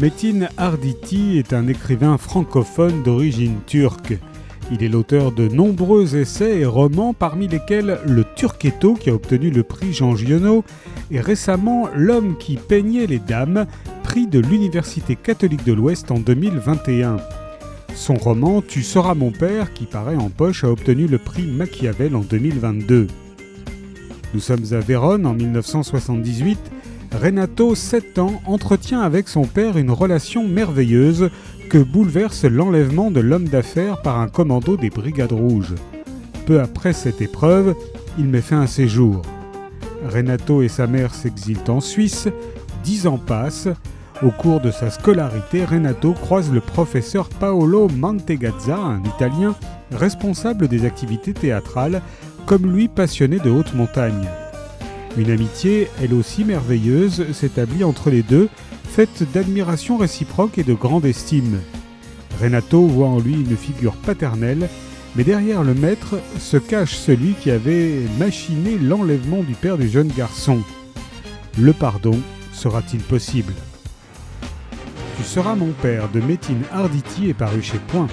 Metin Arditi est un écrivain francophone d'origine turque. Il est l'auteur de nombreux essais et romans, parmi lesquels Le Turquetto, qui a obtenu le prix Jean Giono, et récemment L'Homme qui peignait les dames, prix de l'Université catholique de l'Ouest en 2021. Son roman Tu seras mon père, qui paraît en poche, a obtenu le prix Machiavel en 2022. Nous sommes à Vérone en 1978. Renato, 7 ans, entretient avec son père une relation merveilleuse que bouleverse l'enlèvement de l'homme d'affaires par un commando des Brigades Rouges. Peu après cette épreuve, il met fin à ses jours. Renato et sa mère s'exilent en Suisse. 10 ans passent. Au cours de sa scolarité, Renato croise le professeur Paolo Mantegazza, un Italien responsable des activités théâtrales, comme lui passionné de haute montagne. Une amitié, elle aussi merveilleuse, s'établit entre les deux, faite d'admiration réciproque et de grande estime. Renato voit en lui une figure paternelle, mais derrière le maître se cache celui qui avait machiné l'enlèvement du père du jeune garçon. Le pardon sera-t-il possible ? Tu seras mon père de Metin Arditi est paru chez Points.